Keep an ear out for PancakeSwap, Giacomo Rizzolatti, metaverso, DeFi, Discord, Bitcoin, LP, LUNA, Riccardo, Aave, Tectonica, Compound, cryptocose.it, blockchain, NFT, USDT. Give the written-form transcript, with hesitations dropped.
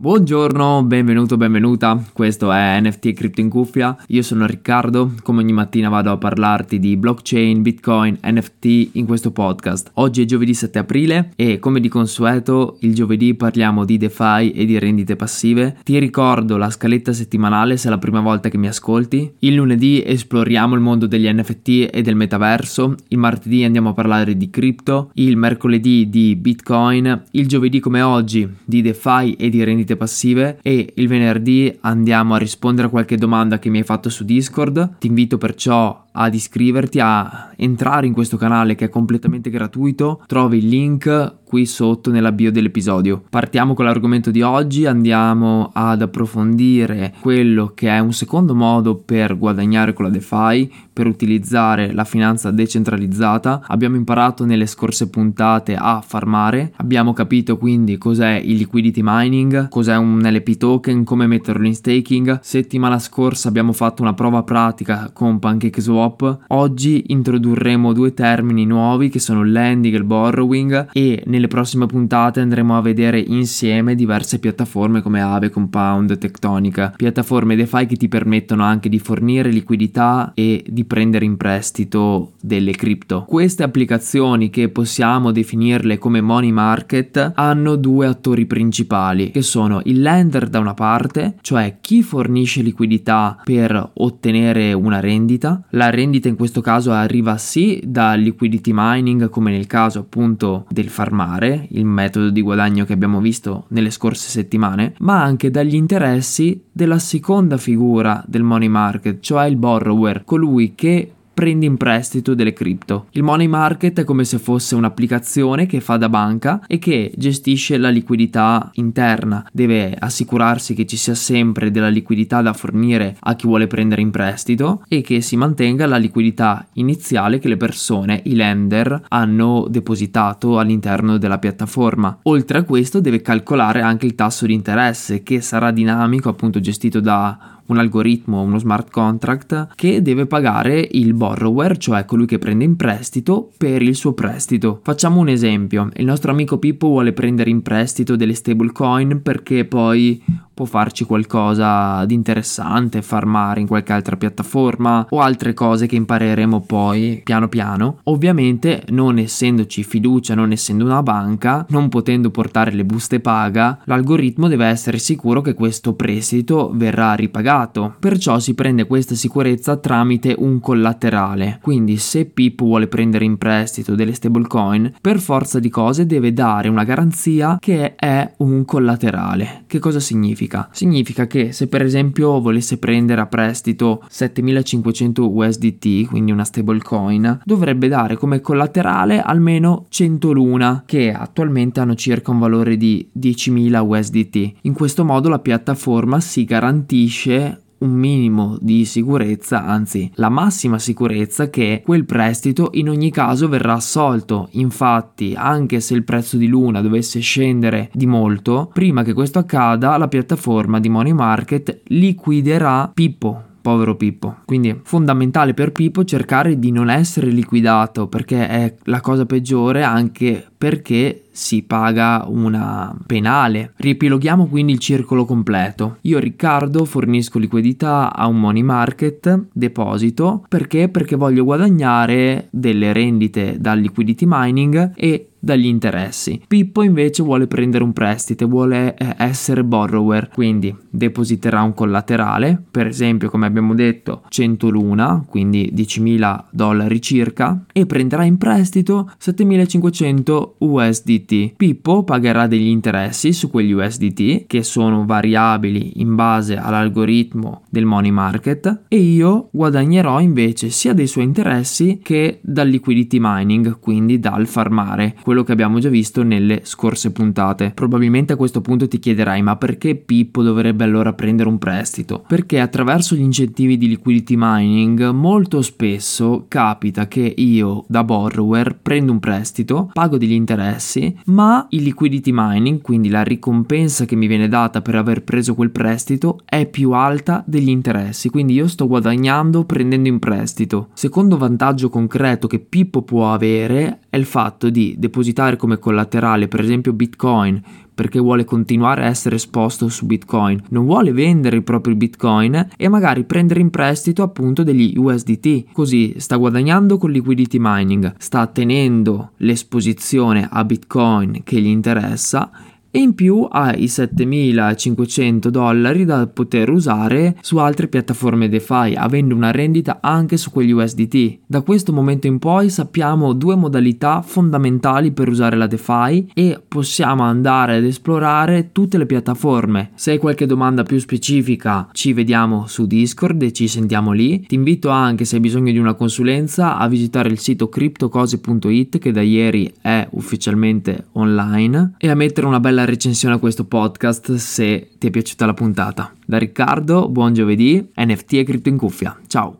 Buongiorno, benvenuto, benvenuta, questo è NFT e Crypto in Cuffia, io sono Riccardo, come ogni mattina vado a parlarti di blockchain, bitcoin, NFT in questo podcast. Oggi è giovedì 7 aprile e come di consueto il giovedì parliamo di DeFi e di rendite passive. Ti ricordo la scaletta settimanale se è la prima volta che mi ascolti, il lunedì esploriamo il mondo degli NFT e del metaverso, il martedì andiamo a parlare di cripto, il mercoledì di bitcoin, il giovedì come oggi di DeFi e di rendite passive e il venerdì andiamo a rispondere a qualche domanda che mi hai fatto su Discord. Ti invito perciò ad iscriverti, a entrare in questo canale che è completamente gratuito, trovi il link qui sotto nella bio dell'episodio. Partiamo con l'argomento di oggi, andiamo ad approfondire quello che è un secondo modo per guadagnare con la DeFi, per utilizzare la finanza decentralizzata. Abbiamo imparato nelle scorse puntate a farmare, abbiamo capito quindi cos'è il liquidity mining, cos'è un LP token, come metterlo in staking. Settimana scorsa abbiamo fatto una prova pratica con PancakeSwap, oggi introdurremo due termini nuovi che sono il lending e il borrowing e nelle prossime puntate andremo a vedere insieme diverse piattaforme come Aave, Compound, Tectonica, piattaforme DeFi che ti permettono anche di fornire liquidità e di prendere in prestito delle cripto. Queste applicazioni, che possiamo definirle come money market, hanno due attori principali che sono il lender da una parte, cioè chi fornisce liquidità per ottenere una rendita. La rendita in questo caso arriva sì dal liquidity mining, come nel caso appunto del farmare, il metodo di guadagno che abbiamo visto nelle scorse settimane, ma anche dagli interessi della seconda figura del money market, cioè il borrower, colui che prende in prestito delle cripto. Il money market è come se fosse un'applicazione che fa da banca e che gestisce la liquidità interna, deve assicurarsi che ci sia sempre della liquidità da fornire a chi vuole prendere in prestito e che si mantenga la liquidità iniziale che le persone, i lender, hanno depositato all'interno della piattaforma. Oltre a questo deve calcolare anche il tasso di interesse, che sarà dinamico, appunto gestito da un algoritmo, uno smart contract, che deve pagare il borrower, cioè colui che prende in prestito, per il suo prestito. Facciamo un esempio: il nostro amico Pippo vuole prendere in prestito delle stablecoin perché poi può farci qualcosa di interessante, farmare in qualche altra piattaforma o altre cose che impareremo poi piano piano. Ovviamente, non essendoci fiducia, non essendo una banca, non potendo portare le buste paga, l'algoritmo deve essere sicuro che questo prestito verrà ripagato. Perciò si prende questa sicurezza tramite un collaterale. Quindi se Pippo vuole prendere in prestito delle stablecoin, per forza di cose deve dare una garanzia che è un collaterale. Che cosa significa? Significa che se per esempio volesse prendere a prestito 7500 USDT, quindi una stablecoin, dovrebbe dare come collaterale almeno 100 LUNA, che attualmente hanno circa un valore di 10.000 USDT. In questo modo la piattaforma si garantisce un minimo di sicurezza, anzi la massima sicurezza, che quel prestito in ogni caso verrà assolto. Infatti, anche se il prezzo di Luna dovesse scendere di molto, prima che questo accada la piattaforma di money market liquiderà Pippo, povero Pippo. Quindi è fondamentale per Pippo cercare di non essere liquidato, perché è la cosa peggiore, anche perché si paga una penale. Riepiloghiamo quindi il circolo completo. Io, Riccardo, fornisco liquidità a un money market, deposito, perché voglio guadagnare delle rendite dal liquidity mining e dagli interessi. Pippo invece vuole prendere un prestito, vuole essere borrower, quindi depositerà un collaterale, per esempio come abbiamo detto 100 luna, quindi $10.000 circa, e prenderà in prestito 7500 USDT. Pippo pagherà degli interessi su quegli USDT, che sono variabili in base all'algoritmo del money market, e io guadagnerò invece sia dei suoi interessi che dal liquidity mining, quindi dal farmare, quello che abbiamo già visto nelle scorse puntate. Probabilmente a questo punto ti chiederai: ma perché Pippo dovrebbe allora prendere un prestito? Perché attraverso gli incentivi di liquidity mining molto spesso capita che io, da borrower, prendo un prestito, pago degli interessi, ma il liquidity mining, quindi la ricompensa che mi viene data per aver preso quel prestito, è più alta degli interessi, quindi io sto guadagnando prendendo in prestito. Secondo vantaggio concreto che Pippo può avere è il fatto di depositare come collaterale per esempio Bitcoin perché vuole continuare a essere esposto su Bitcoin, non vuole vendere i propri Bitcoin e magari prendere in prestito appunto degli USDT, così sta guadagnando con liquidity mining, sta tenendo l'esposizione a Bitcoin che gli interessa e in più ha i $7.500 da poter usare su altre piattaforme DeFi, avendo una rendita anche su quegli USDT. Da questo momento in poi sappiamo due modalità fondamentali per usare la DeFi e possiamo andare ad esplorare tutte le piattaforme. Se hai qualche domanda più specifica ci vediamo su Discord e ci sentiamo lì. Ti invito anche, se hai bisogno di una consulenza, a visitare il sito cryptocose.it, che da ieri è ufficialmente online, e a mettere una bella recensione a questo podcast se ti è piaciuta la puntata. Da Riccardo, buon giovedì, NFT e cripto in cuffia, ciao!